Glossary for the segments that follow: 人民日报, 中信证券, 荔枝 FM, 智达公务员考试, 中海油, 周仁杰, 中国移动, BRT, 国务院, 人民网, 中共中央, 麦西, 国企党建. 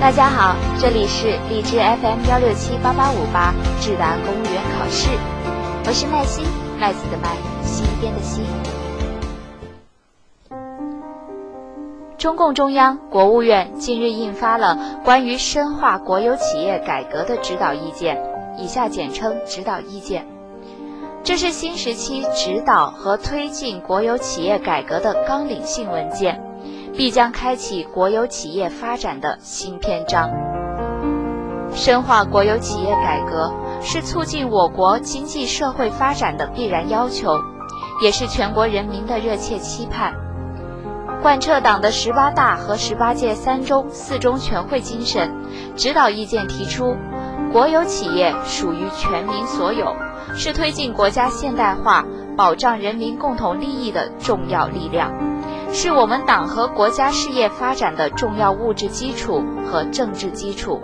大家好，这里是荔枝 FM 1678858智达公务员考试，我是麦西，麦子的麦，西边的西。中共中央、国务院近日印发了关于深化国有企业改革的指导意见，以下简称指导意见。这是新时期指导和推进国有企业改革的纲领性文件，必将开启国有企业发展的新篇章。深化国有企业改革是促进我国经济社会发展的必然要求，也是全国人民的热切期盼。贯彻党的18大和18届3中、4中全会精神，指导意见提出，国有企业属于全民所有，是推进国家现代化、保障人民共同利益的重要力量，是我们党和国家事业发展的重要物质基础和政治基础，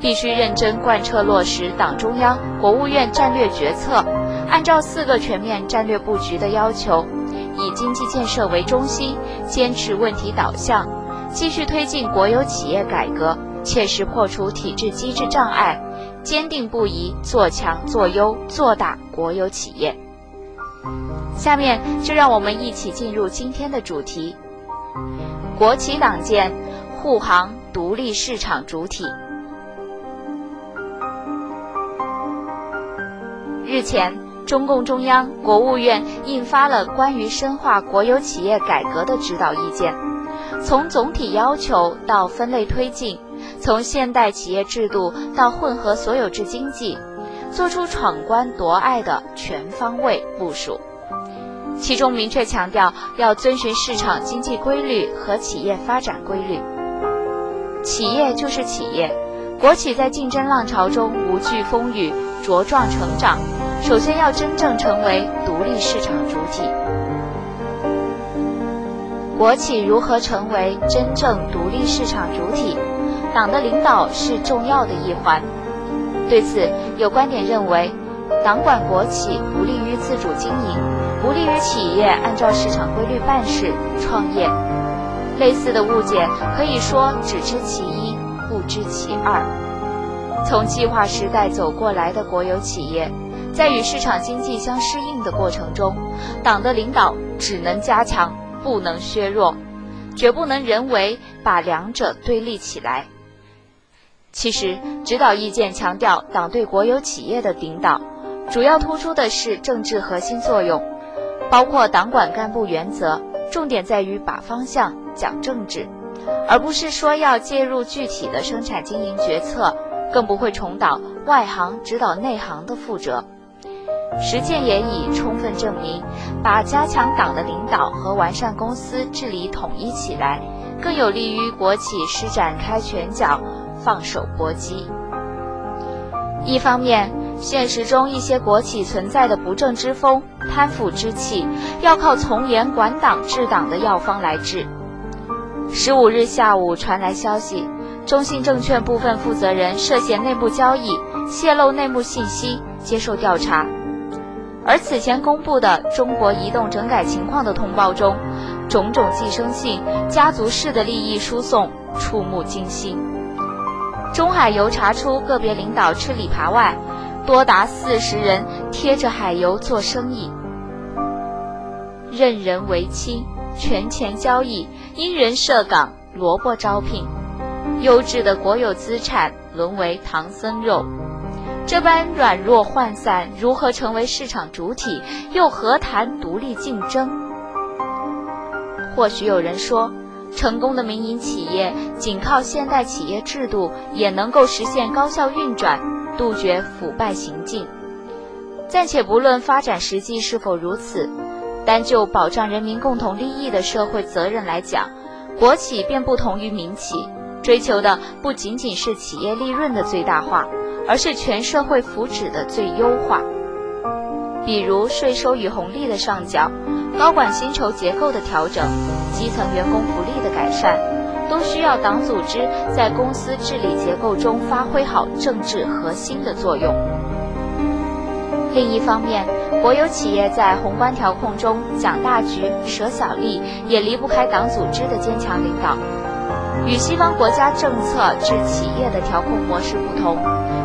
必须认真贯彻落实党中央、国务院战略决策，按照4个全面战略布局的要求，以经济建设为中心，坚持问题导向，继续推进国有企业改革，切实破除体制机制障碍，坚定不移做强做优做大国有企业。下面就让我们一起进入今天的主题：国企党建，护航独立市场主体。日前，中共中央、国务院印发了关于深化国有企业改革的指导意见，从总体要求到分类推进，从现代企业制度到混合所有制经济，做出闯关夺隘的全方位部署。其中明确强调要遵循市场经济规律和企业发展规律。企业就是企业，国企在竞争浪潮中无惧风雨，茁壮成长，首先要真正成为独立市场主体。国企如何成为真正独立市场主体，党的领导是重要的一环。对此，有观点认为，党管国企不利于自主经营，不利于企业按照市场规律办事、创业。类似的误解可以说只知其一，不知其二。从计划时代走过来的国有企业，在与市场经济相适应的过程中，党的领导只能加强，不能削弱，绝不能人为把两者对立起来。其实，指导意见强调党对国有企业的领导，主要突出的是政治核心作用，包括党管干部原则，重点在于把方向、讲政治，而不是说要介入具体的生产经营决策，更不会重蹈外行指导内行的覆辙。实践也已充分证明，把加强党的领导和完善公司治理统一起来，更有利于国企施展开拳脚，放手搏击。一方面，现实中一些国企存在的不正之风、贪腐之气，要靠从严管党治党的药方来治。15日下午传来消息，中信证券部分负责人涉嫌内幕交易、泄露内幕信息，接受调查。而此前公布的中国移动整改情况的通报中，种种寄生性、家族式的利益输送触目惊心。中海油查出个别领导吃里扒外，多达40人贴着海油做生意，任人唯亲，权钱交易，因人设岗，萝卜招聘，优质的国有资产沦为唐僧肉。这般软弱涣散，如何成为市场主体，又何谈独立竞争？或许有人说，成功的民营企业仅靠现代企业制度也能够实现高效运转，杜绝腐败行径。暂且不论发展实际是否如此，单就保障人民共同利益的社会责任来讲，国企便不同于民企，追求的不仅仅是企业利润的最大化，而是全社会福祉的最优化。比如税收与红利的上缴，高管薪酬结构的调整，基层员工福利的改善，都需要党组织在公司治理结构中发挥好政治核心的作用。另一方面，国有企业在宏观调控中讲大局、舍小利，也离不开党组织的坚强领导。与西方国家政策至企业的调控模式不同，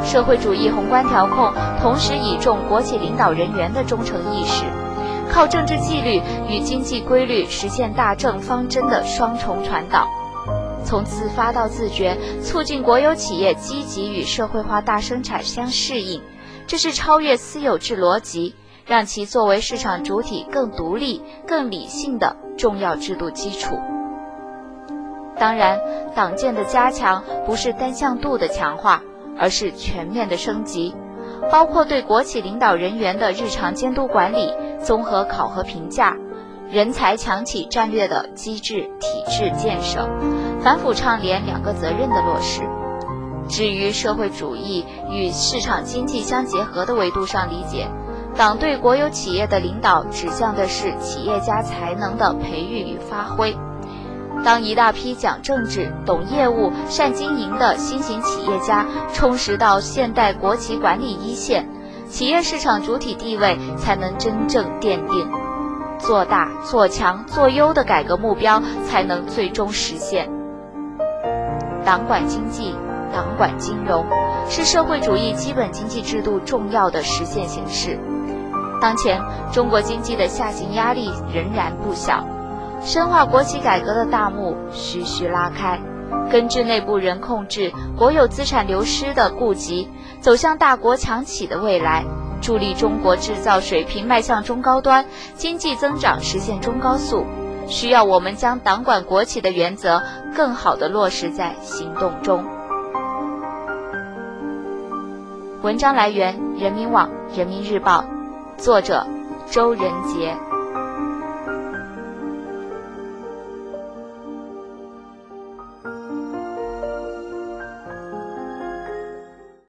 社会主义宏观调控同时倚重国企领导人员的忠诚意识，靠政治纪律与经济规律实现大政方针的双重传导，从自发到自觉，促进国有企业积极与社会化大生产相适应，这是超越私有制逻辑，让其作为市场主体更独立、更理性的重要制度基础。当然，党建的加强不是单向度的强化，而是全面的升级，包括对国企领导人员的日常监督管理、综合考核评价、人才强企战略的机制体制建设，反腐倡廉两个责任的落实。至于社会主义与市场经济相结合的维度上理解，党对国有企业的领导指向的是企业家才能的培育与发挥。当一大批讲政治、懂业务、善经营的新型企业家充实到现代国企管理一线，企业市场主体地位才能真正奠定，做大、做强、做优的改革目标才能最终实现。党管经济、党管金融是社会主义基本经济制度重要的实现形式。当前，中国经济的下行压力仍然不小，深化国企改革的大幕徐徐拉开，根治内部人控制、国有资产流失的痼疾，走向大国强企的未来，助力中国制造水平迈向中高端，经济增长实现中高速，需要我们将党管国企的原则更好地落实在行动中。文章来源：人民网、人民日报，作者：周仁杰。